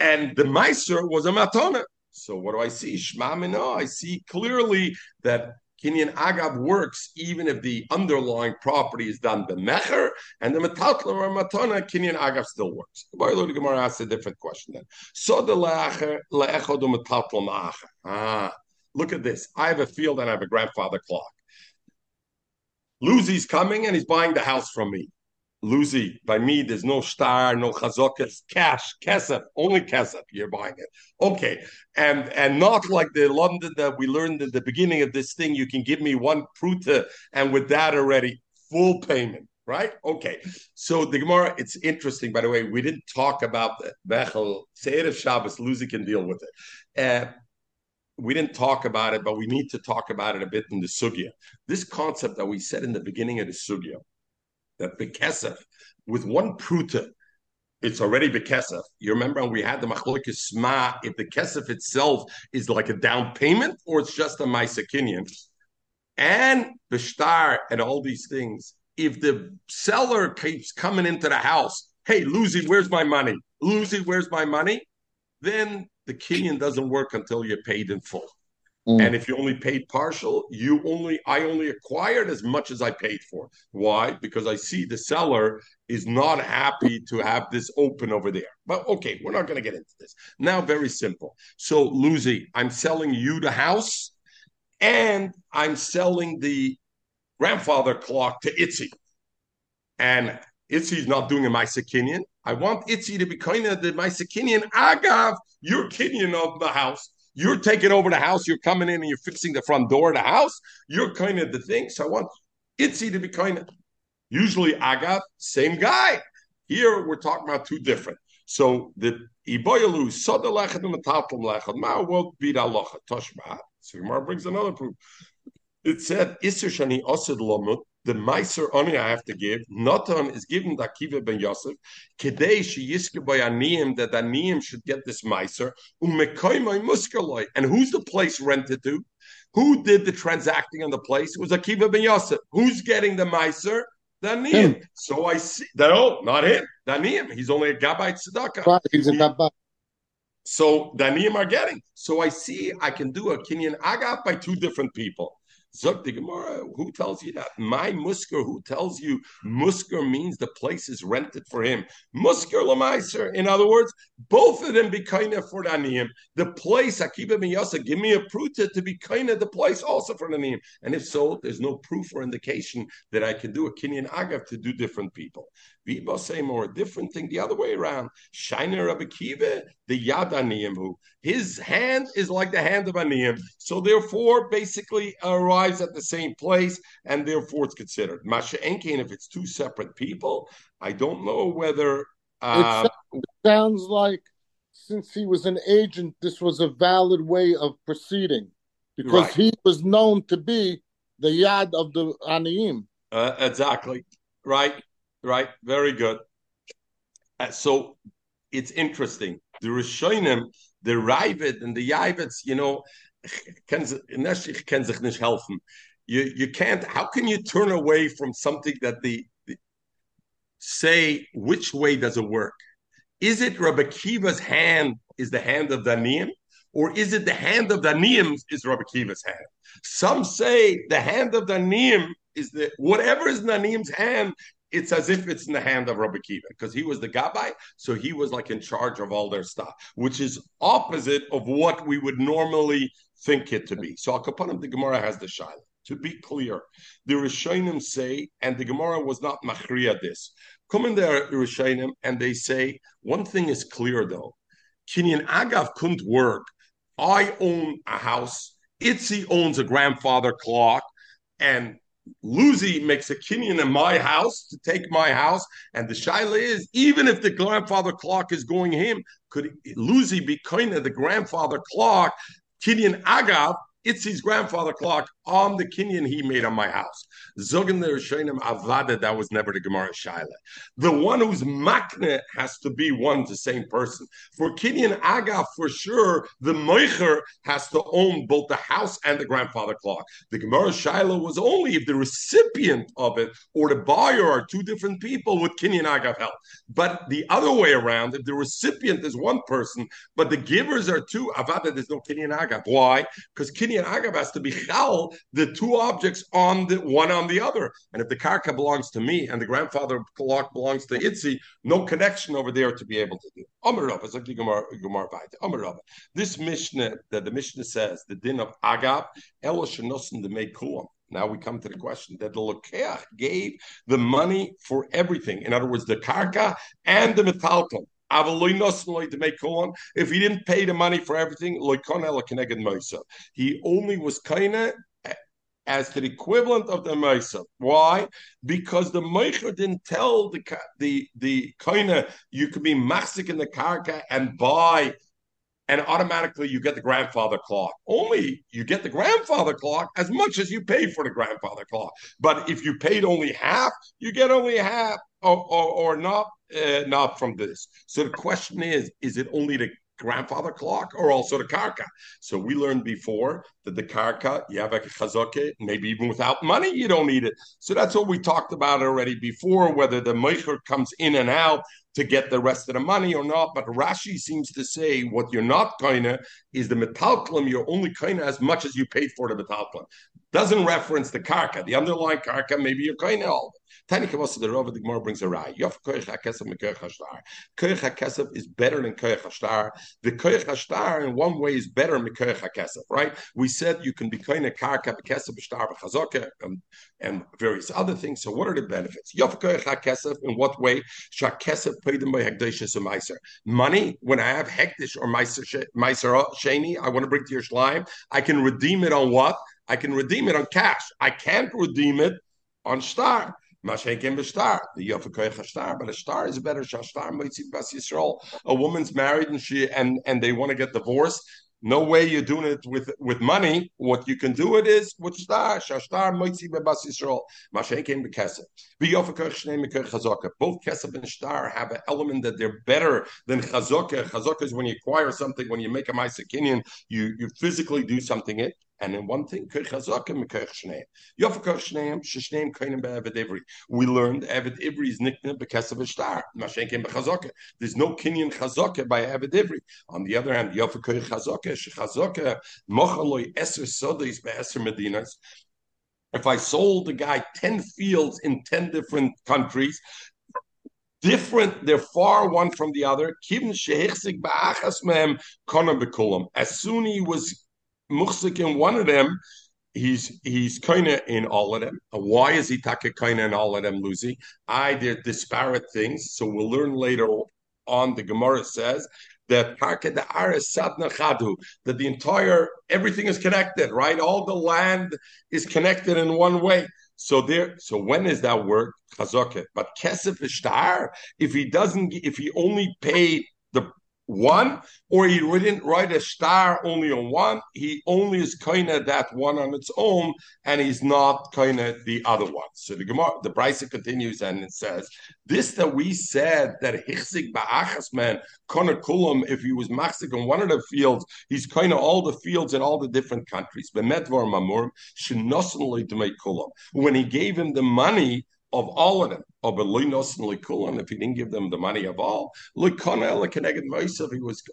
And the Meiser was a matana. So what do I see? Shema Mina. I see clearly that Kinyan Agav works even if the underlying property is done b'mecher, and the metatla or matana, Kinyan Agav still works. The Baruch Gemara asks a different question then. So the le'echod u'metatla ma'acher. Look at this. I have a field and I have a grandfather clock. Luzi's coming and he's buying the house from me. Luzi, by me, there's no star, no chazokas, cash, kesef, only kesef, you're buying it. Okay, and not like the London that we learned at the beginning of this thing, you can give me one pruta, and with that already, full payment, right? Okay, so the Gemara, it's interesting, by the way, we didn't talk about the Bechel, Seir of Shabbos, Luzi can deal with it. We didn't talk about it, but we need to talk about it a bit in the sugya. This concept that we said in the beginning of the sugya, that Bekesef, with one pruta, it's already Bekesef. You remember we had the Machlokes Sma, if the Kesef itself is like a down payment or it's just a Ma'aser Kinyan. And Beshtar and all these things, if the seller keeps coming into the house, hey, Luzi, where's my money? Luzi, where's my money? Then the Kinyan doesn't work until you're paid in full. And if you only paid partial, I only acquired as much as I paid for. Why? Because I see the seller is not happy to have this open over there. But okay, we're not going to get into this. Now, very simple. So, Luzi, I'm selling you the house, and I'm selling the grandfather clock to Itzi. And Itzi's not doing a Ma'aser Kinyan. I want Itzi to be kind of the Ma'aser Kinyan. Agav, your Kinyan of the house. You're taking over the house. You're coming in and you're fixing the front door of the house. You're kind of the thing. So I want Itzi to be kind of. Usually Agav, same guy. Here we're talking about two different. So the Iboyalu, Soda Lechad and Metatlam Lechad, Ma'awot Bidalocha, Toshma. So Gemara brings another proof. It said, Isser Shani Osed Lomut, the Meiser Oni I have to give, Natan is given to Akiva ben Yosef, Kedei she yiske by Aniyim, that Aniyim should get this Meiser, Umekoimai Muskaloi. And who's the place rented to? Who did the transacting on the place? It was Akiva ben Yosef. Who's getting the Meiser? The Aniyim. So I see, not him, the Aniyim. He's only a Gabbai Tzedakah. He's a Gabbai. So the Aniyim are getting. So I see I can do a Kinyan Agav by two different people. Zog the Gemara, who tells you that? My musker, who tells you musker means the place is rented for him? Musker l'maiser. In other words, both of them be kind of for the aniyim. The place, Akiva ben Yosef, give me a pruta to be kind of the place also for the aniyim. And if so, there's no proof or indication that I can do a Kinyan Agav to do different people. Viba same or a different thing the other way around. Shainer Rabbi Akiva, the yad aniyim, who his hand is like the hand of aniyim. So therefore, basically, arrives at the same place, and therefore it's considered. Masha Enkein, if it's two separate people, I don't know whether... it sounds like, since he was an agent, this was a valid way of proceeding, because right. He was known to be the yad of the Aniyim. Exactly. Right. Very good. So, it's interesting. The Rishonim, the Ravid, and the Yavits, you can't. How can you turn away from something that the say? Which way does it work? Is it Rabbi Kiva's hand is the hand of Daniim, or is it the hand of Daniim is Rabbi Kiva's hand? Some say the hand of Daniim is the whatever is Daniim's hand. It's as if it's in the hand of Rabbi Akiva, because he was the gabbai, so he was like in charge of all their stuff, which is opposite of what we would normally think it to be. So Al Kapanim, the Gemara has the shaila. To be clear, the Rishonim say, and the Gemara was not machriya this. Come in there, Rishonim, and they say, one thing is clear though, Kinyan Agav couldn't work. I own a house, Itzi owns a grandfather clock, and Luzi makes a kinyan in my house to take my house, and the shaila is, even if the grandfather clock is going him, could Luzi be kind of the grandfather clock, kinyan agav, It's his grandfather clock on the kinyan he made on my house. Zogen l'Rishonim avada, that was never the Gemara Shaila. The one who's makne has to be one the same person. For kinyan aga, for sure, the moicher has to own both the house and the grandfather clock. The Gemara Shaila was only if the recipient of it or the buyer are two different people with kinyan aga help. But the other way around, if the recipient is one person, but the givers are two, avada, there's no kinyan aga. Why? Because kinyan aga has to be chal, the two objects on the one on the other. And if the karka belongs to me and the grandfather clock belongs to Itzi, no connection over there to be able to do. This Mishnah, that the Mishnah says, the din of Agab, Elo Shenosin the Mei Kulam. Now we come to the question that the Lokeach gave the money for everything. In other words, the karka and the metalton. If he didn't pay the money for everything, he only was kaineh as to the equivalent of the Meisah. Why? Because the Meicher didn't tell the Koine, you could be masik in the Karka and buy, and automatically you get the grandfather clock. Only you get the grandfather clock as much as you pay for the grandfather clock. But if you paid only half, you get only half or not from this. So the question is it only the grandfather clock or also the karka? So we learned before that the karka, you have a chazoke, maybe even without money, you don't need it. So that's what we talked about already before, whether the meicher comes in and out to get the rest of the money or not. But Rashi seems to say what you're not kaineh is the metalklum, you're only kaineh as much as you paid for the metalklum. Doesn't reference the karka, the underlying karka, maybe you're kaineh all of it. Tani Kavasa, the Rava, the Gemara brings a rai. Yof koich hakesef me koich hashtar. Koich hakesef is better than koich hashtar. The koich hashtar in one way is better than koich hakesef, right? We said you can be kaineh karka, b'kesef, b'shtar, b'chazokeh, and various other things. So what are the benefits? Yof koich hakesef, in what way? Shakesef peidim by hekdeshes or meiser. Money, when I have hekdesh or meiser sheni, I want to bring to your Yerushalayim, I can redeem it on what? I can redeem it on cash. I can't redeem it on shtar. The Yofekoich Hashtar, but a star is better. Shashtar Motzit Bas Yisrael. A woman's married and she and they want to get divorced. No way you're doing it with money. What you can do it is with shtar. Shashtar Motzit Bas Yisrael. Mashenkim beKesef. The Yofekoich Shnei Mekoich Chazaka. Both Kesef and shtar have an element that they're better than Chazaka. Chazaka is when you acquire something, when you make a Ma'aseh Kinyan, you physically do something. It. And in one thing, we learned Eved Ivri is nicknamed because of a star. There's no Kenyan Chazaka by Eved Ivri. On the other hand, if I sold the guy 10 fields in 10 different countries, different, they're far one from the other. As soon he was Muchzik in one of them, he's kaineh in all of them. Why is he taka kaineh in all of them, Lucy? They're disparate things. So we'll learn later on, the Gemara says, that karka da'aretz sadna chadu, that the entire, everything is connected, right? All the land is connected in one way. So when is that word? Chazokeh. But kesef ishtar, if he only paid the one, or he didn't write a star only on one, he only is kaineh that one on its own, and he's not kaineh the other one. So the Gemara, the Brisa continues and it says, this that we said that hichzik ba'achas man, kaineh kulam, if he was machzik on one of the fields, he's kaineh all the fields in all the different countries. B'medvar mamurim, shenosnoli d'mei kulam. When he gave him the money of all of them, if he didn't give them the money of all, he was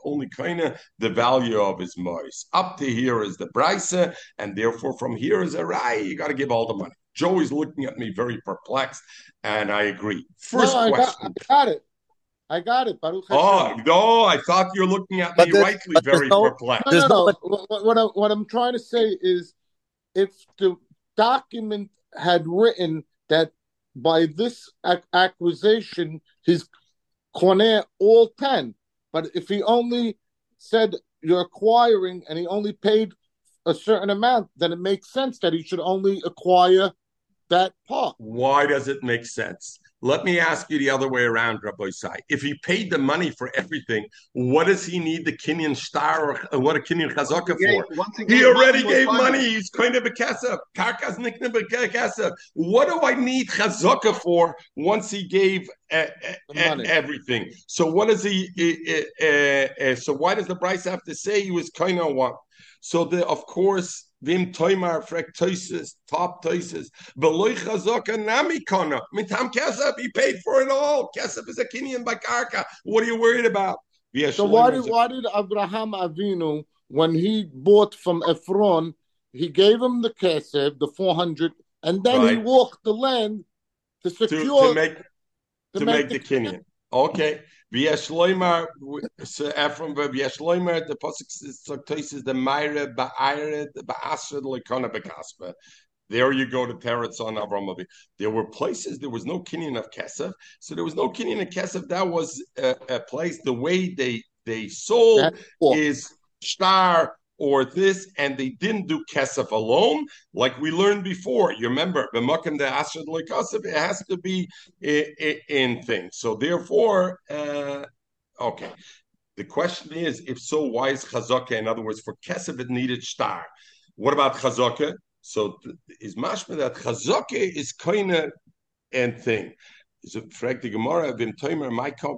only kaineh the value of his mois. Up to here is the brisa, and therefore from here is a rai. You got to give all the money. Joey's looking at me very perplexed, and I agree. First question. I got it. Baruch Hashem. Oh, no, I thought you were looking at me rightly very perplexed. No. What I'm trying to say is if the document had written that by this acquisition, he's koneh all 10. But if he only said you're acquiring and he only paid a certain amount, then it makes sense that he should only acquire that part. Why does it make sense? Let me ask you the other way around, Rabbi Isai. If he paid the money for everything, what does he need the Kenyan star or what a Kenyan Chazaka for? He already gave money. He's kind of a kasef. Karkas nikne bekasef. What do I need Chazaka for once he gave everything? So what does he? So why does the Bryce have to say he was kind of one? So of course. Vim Toimar Frektoises, top toises, Beloy Chazoka Namikona. Mitam Kesef, he paid for it all. Kesef is a Kenyan Bakarka. What are you worried about? So why did Abraham Avinu, when he bought from Ephron, he gave him the Kesef, the 400, and then he walked the land to secure to make the Kenyan. Okay. V'yeshloimer, Ephraim, v'yeshloimer, the pasuk says the Ma'ira ba'ared ba'asred lekana b'kaspa. There you go to Teretz on Avram Aviv. There were places there was no Kenyan of Kesef, so there was no Kenyan of Kesef. That was a place. The way they sold is shtar or this, and they didn't do Kesef alone, like we learned before. You remember, it has to be in things. So therefore, okay. The question is, if so, why is Chazaka? In other words, for Kesef, it needed Shtar. What about Chazaka? So is mashma that Chazaka is kind of and thing. So the Gemara Vim Toimer, my Tois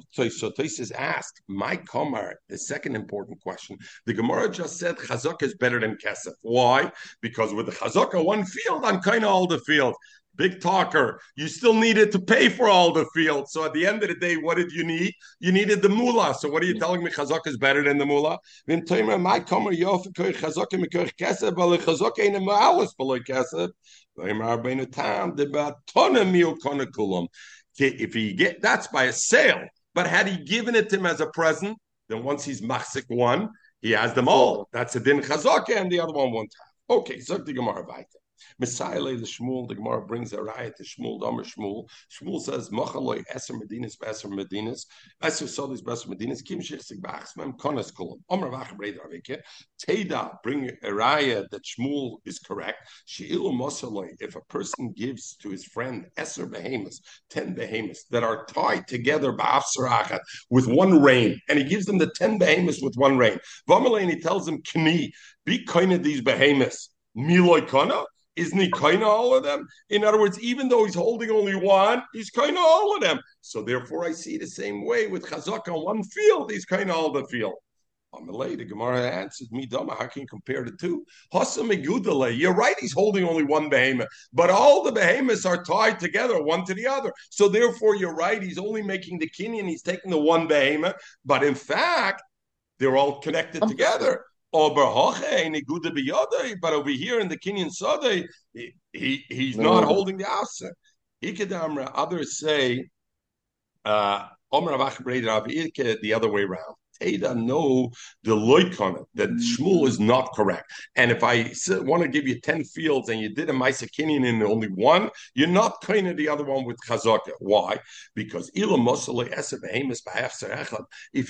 is asked, my Komar, the second important question. The Gemara just said Chazaka is better than Kesef. Why? Because with the Chazaka, one field, I'm kind of all the field. Big talker. You still needed to pay for all the field. So at the end of the day, what did you need? You needed the mullah. So what are you telling me? Chazaka is better than the mullah? Vim Toimer, my Komar, Yofikor, Chazaka, Mikor, Kesef, Bale Chazaka, in a Ma'alis, Bale Kesef. Toimer, Beinu Tam, Deba, Tona, Mio, Konakulam. If he get that's by a sale, but had he given it to him as a present, then once he's machzik one, he has them all. That's a din chazaka, and the other one time. Okay, so the Gemara vayta. Messiah le the Shmuel. The Gemara brings a riot to Shmuel. Damer Shmuel. Shmuel says machaloi eser medinas beser medinas eser solis beser medinas kim shichzik b'achsmem konas kulam. Omer v'achbrei darvike. Teda bring a riot that Shmuel is correct. Sheilu mosaloi. If a person gives to his friend eser behemoths, 10 behemoths that are tied together ba'afsarachat with one rein, and he gives them the 10 behemoths with one rein. V'amalei and he tells them kni be kind of these behemoths miloi kana. Isn't he kind of all of them? In other words, even though he's holding only one, he's kind of all of them. So therefore, I see the same way with Chazaka on one field, he's kind of all the field. Amalei, the Gemara answers, Midama, how can you compare the two? Hasa Megudale, you're right, he's holding only one behemoth, but all the behemoths are tied together, one to the other. So therefore, you're right, he's only making the Kenyan, he's taking the one behemoth, but in fact, they're all connected together. But over here in the Kenyan Sodeh, he's not holding the Aser. Others say, the other way around. Teda, no, the loikana, that Shmuel is not correct. And if I want to give you 10 fields and you did a Maisa Kenyan in only one, you're not kind of the other one with Chazaka. Why? Because if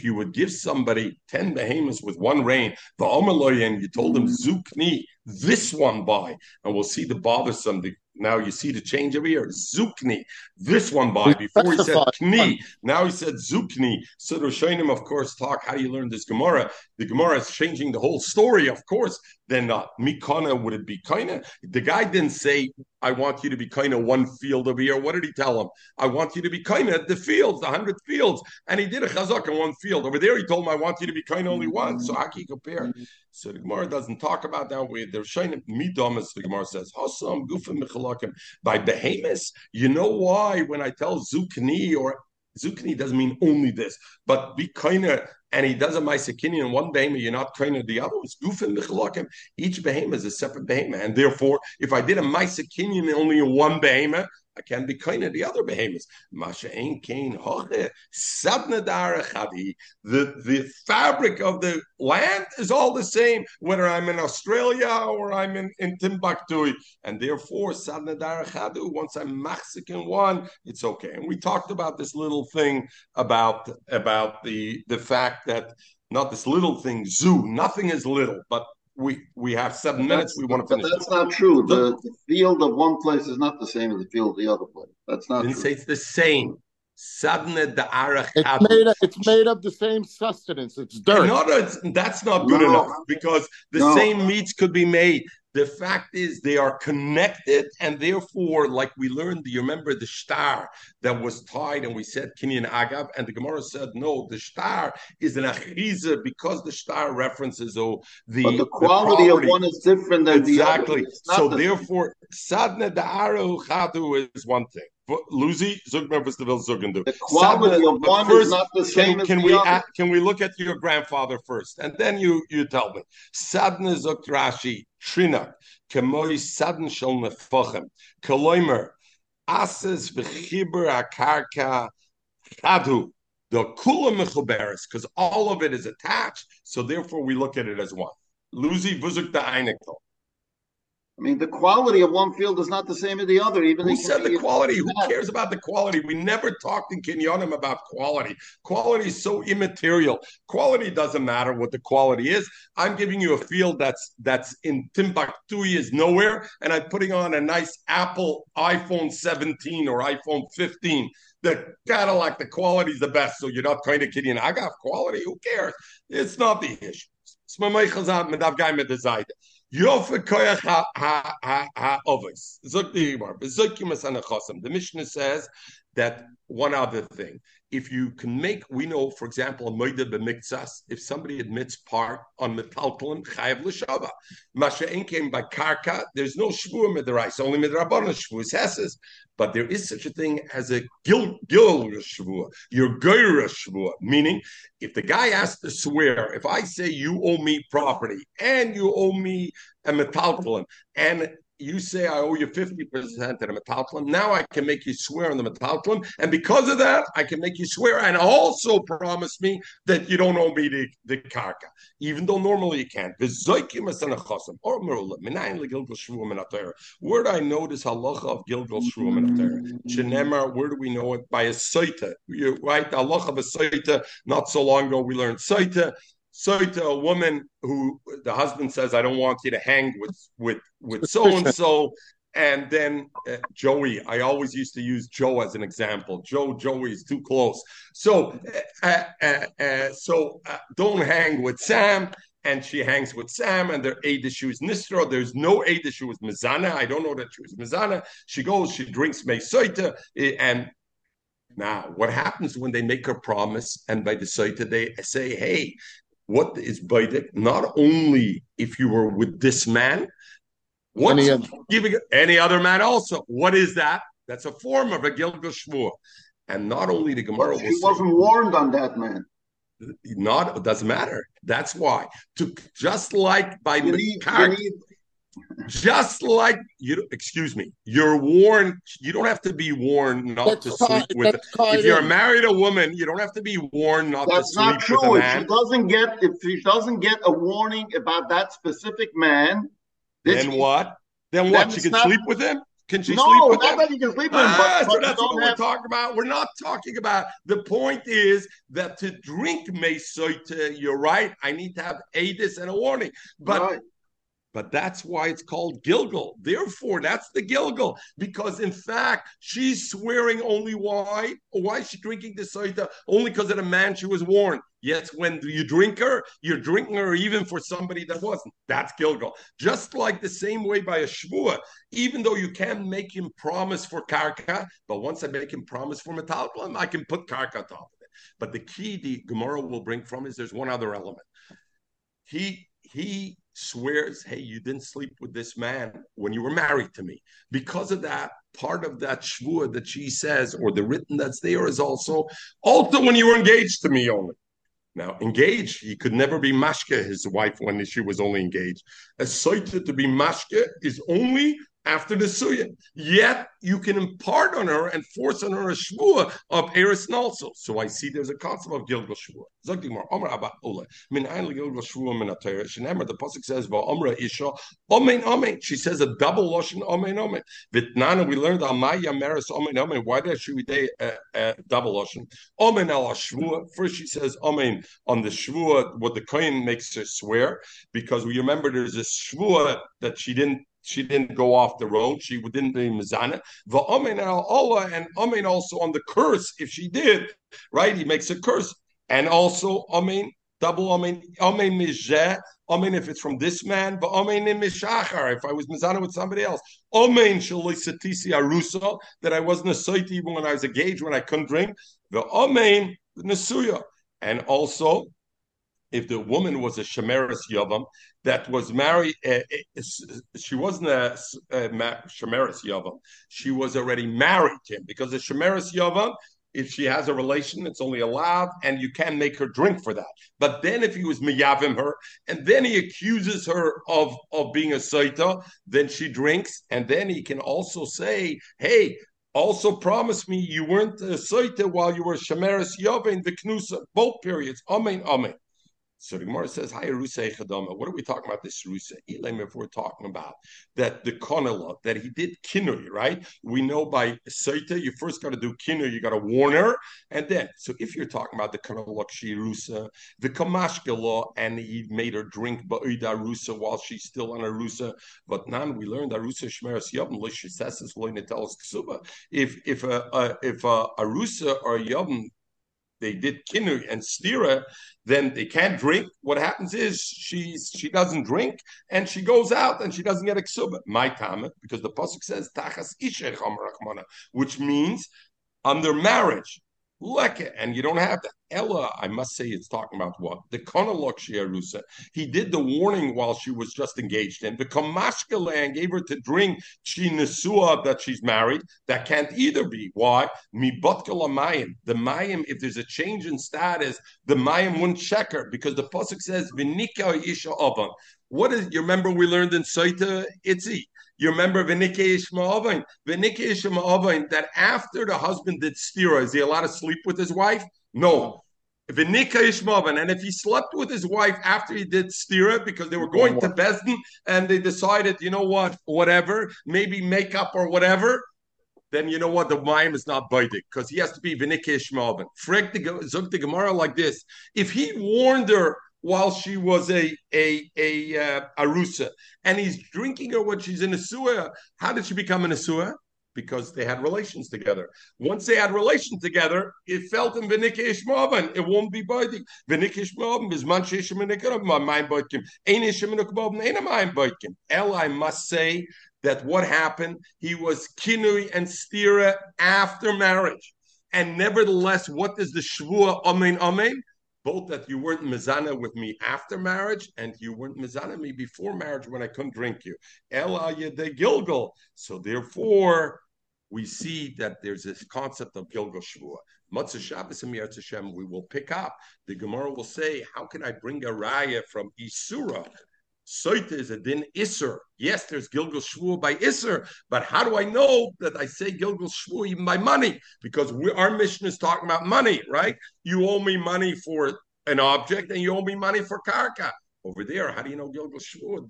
you would give somebody 10 behemoths with one rein, and you told them, Zukni, this one buy, and we'll see the bothersome. Now you see the change over here. Zukni, this one by. Before he said Kni, now he said Zukni. So the Rishonim, of course, talk. How do you learn this Gemara? The Gemara is changing the whole story, of course. Then not Mikana, would it be Kaina? The guy didn't say, I want you to be Kaina one field over here. What did he tell him? I want you to be Kaina the fields, the 100 fields. And he did a Chazak in one field. Over there, he told him, I want you to be Kaina only one. So how can you compare? So the Gemara doesn't talk about that way. The Rishonim, Midomas, the Gemara says, Hasam, Gufim, Michalakim. By Behemoth, you know why when I tell Zukni or Zukni doesn't mean only this, but be Kaina. And he does a Maisakinian one behemoth, you're not kind of the other. It's Gufin Michlakim. Each behemoth is a separate behemoth. And therefore, if I did a Maisakinian only in one behemoth, I can be kind of the other behemoths. The fabric of the land is all the same, whether I'm in Australia or I'm in Timbuktu. And therefore, once I'm Mexican one, it's okay. And we talked about this little thing about the fact that, not this little thing, zoo, nothing is little, but we have 7 minutes. We want to finish. That's not true. The field of one place is not the same as the field of the other place. That's not. Didn't true. Say it's the same. It's made of the same sustenance. It's dirt. No, that's not good enough because the same meats could be made. The fact is they are connected, and therefore, like we learned, you remember the shtar that was tied, and we said Kinyan Agav, and the Gemara said no. The shtar is an achiza because the shtar references but the quality of one is different than the other. So therefore, sadne da'aru chadu is one thing. Luzi, Zugmer, Vistavil, Zugendu. The quality of one is not the same as the other. Can we look at your grandfather first? And then you tell me. Sadne Zugt Rashi, Trinak, Kemoi Sadn Shal Nefochem, Kaloimer, Ases V'chiber Akarka, Chadu, the Kula Mechuberes, because all of it is attached, so therefore we look at it as one. Luzi, Vuzuk the Einikol. I mean, the quality of one field is not the same as the other. Even who said the quality? Who cares about the quality? We never talked in Kinyonim about quality. Quality is so immaterial. Quality doesn't matter what the quality is. I'm giving you a field that's in Timbuktu, is nowhere, and I'm putting on a nice Apple iPhone 17 or iPhone 15. The Cadillac, the quality is the best, so you're not kind of kidding. I got quality. Who cares? It's not the issue. The Mishnah says that one other thing. If you can make, we know, for example, moida b'miktsas, if somebody admits part on metaltalin, chayav l'shava. Masha'en came by karka, there's no shvuah mid'oraisa, only midrabbanan shvuah hesses. But there is such a thing as a gil shvuah, your goyra shvuah, meaning if the guy asks to swear, if I say you owe me property and you owe me a metaltalin, and you say I owe you 50% of the metaltalin. Now I can make you swear on the metaltalin, and because of that, I can make you swear and also promise me that you don't owe me the karka, even though normally you can't. Where do I know this halacha of Gilgal Shvuah Minatayr? Shenemar, where do we know it? By a soita, right? The halacha of a soita. Not so long ago, we learned soita. So to a woman who the husband says, I don't want you to hang with so-and-so. And then Joey, I always used to use Joe as an example. Joey is too close. So don't hang with Sam. And she hangs with Sam, and their aid issue is Nistra. There's no aid issue with Mizana. I don't know that she was Mizana. She goes, she drinks Mesoita, and now what happens when they make her promise, and by the Soita they say, hey, what is Baidik? Not only if you were with this man, giving any other man also. What is that? That's a form of a Gilgal Shvuah. And not only the Gemara she wasn't warned on that man. Not, it doesn't matter. That's why. Just like by Mekar, just like you, excuse me, you're warned. You don't have to be warned not to sleep with. If you're married a woman, you don't have to be warned not to sleep with a man. That's not true. If she doesn't get a warning about that specific man, then what? She can sleep with him. Can she sleep with him? No, nobody can sleep with him. But that's what we're talking about. We're not talking about. The point is that to drink mesoita, you're right. I need to have edus and a warning, but. Right. But that's why it's called Gilgal. Therefore, that's the Gilgal. Because, in fact, she's swearing only why? Why is she drinking the soita? Only because of the man she was warned. Yet when you drink her, you're drinking her even for somebody that wasn't. That's Gilgal. Just like the same way by a shvuah. Even though you can make him promise for karka, but once I make him promise for metaltalin, I can put karka on top of it. But the key the Gemara will bring from is there's one other element. He swears, hey, you didn't sleep with this man when you were married to me. Because of that, part of that shvuah that she says, or the written that's there, is also when you were engaged to me only. Now, engaged, he could never be mashke, his wife, when she was only engaged. A soita to be mashke is only after the suya. Yet you can impart on her and force on her a shvuah of eretz also. So I see there's a concept of Gilgal shvuah. Zogdimar Amar Abba Ola min ayin Gilgal shvuah min atayra. Shenemar the pasuk says va'amra isha amen amen. She says a double lashon amen amen. Vitnana we learned amaya meres amen amen. Why did she say double lashon amen al shvuah? First she says amen on the shvuah what the kohen makes her swear, because we remember there's a shvuah that she didn't go off the road. She didn't be mizana. Va'amen al Allah, and amen also on the curse. If she did, right, he makes a curse. And also amen, double amen, amen mizeh, amen if it's from this man, but amen mishachar, if I was mizana with somebody else. Amen shalisatisi arusa, that I wasn't a soiti even when I was engaged, when I couldn't drink. Va'amen nesuya. And also, if the woman was a shemeres yavam that was married, she wasn't a shemeres yavam. She was already married to him, because a shemeres yavam, if she has a relation, it's only allowed, and you can make her drink for that. But then if he was miyavim her, and then he accuses her of being a soita, then she drinks, and then he can also say, hey, also promise me you weren't a soita while you were shemeres yavam in the knusa, both periods, amen, amen. So the Gemara says, "Hi, Rusei Chadama." What are we talking about? This Rusei Elam. If we're talking about that, the Konela that he did kinui, right? We know by Seita, you first got to do kinui, you got to warn her, and then. So if you're talking about the Konela Rusa, the Kamashkela, and he made her drink Ba'ida Rusa while she's still on a Rusa. But now we learned that Rusa Shmeres Yavim Lishisesses Loinatelas Ksuba. If a Rusa or a Yavim, they did kinu and stira, then they can't drink. What happens is she doesn't drink, and she goes out and she doesn't get a ksuba. My comment, because the pasuk says tachas ishech amrachmana, which means under marriage, leke, and you don't have that. Ella, I must say, it's talking about what the konalok shearusa. He did the warning while she was just engaged in the kamashkele and gave her to drink. She nesua that she's married. That can't either be. Why? Mibotkala mayim. The mayim, if there's a change in status, the mayim wouldn't check her, because the pasuk says v'nika yisha avam. What is? You remember we learned in Saita Itzi. You remember V'nikei Ishma Avain, that after the husband did stira, is he allowed to sleep with his wife? No. V'nikei Ishma Avain, and if he slept with his wife after he did stira, because they were going to Besdin, and they decided, you know what, whatever, maybe makeup or whatever, then you know what, the mayim is not baidik, because he has to be V'nikei Ishma Avain. Frek zog the Gemara like this: if he warned her while she was arusa, and he's drinking her when she's in a suya, how did she become an suya? Because they had relations together. Once they had relations together, it felt in v'nikei ishma avan. It won't be baidik. V'nikei ishma avan is man sheishim v'nikei amayim baitkim. Ein ishim v'nikei avan ein amayim baitkim. I must say that what happened, he was kinui and stira after marriage. And nevertheless, what is the shvua amen amen? Both that you weren't mezana with me after marriage, and you weren't mezana me before marriage when I couldn't drink you. Ela yedei Gilgal. So therefore, we see that there's this concept of Gilgal Shvua. Matzah Shabbos and Eretz Hashem, we will pick up. The Gemara will say, how can I bring a raya from Isura? Soita is a din Isser. Yes, there's Gilgal Shvua by Isser, but how do I know that I say Gilgal Shvua even by money? Because our mission is talking about money, right? You owe me money for an object, and you owe me money for karka. Over there, how do you know Gilgal Shvua?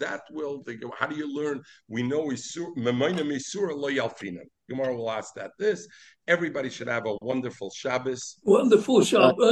How do you learn? We know Isur, Memaynim Isur lo Yalfinim. Gemara will ask that. Everybody should have a wonderful Shabbos. Wonderful Shabbos.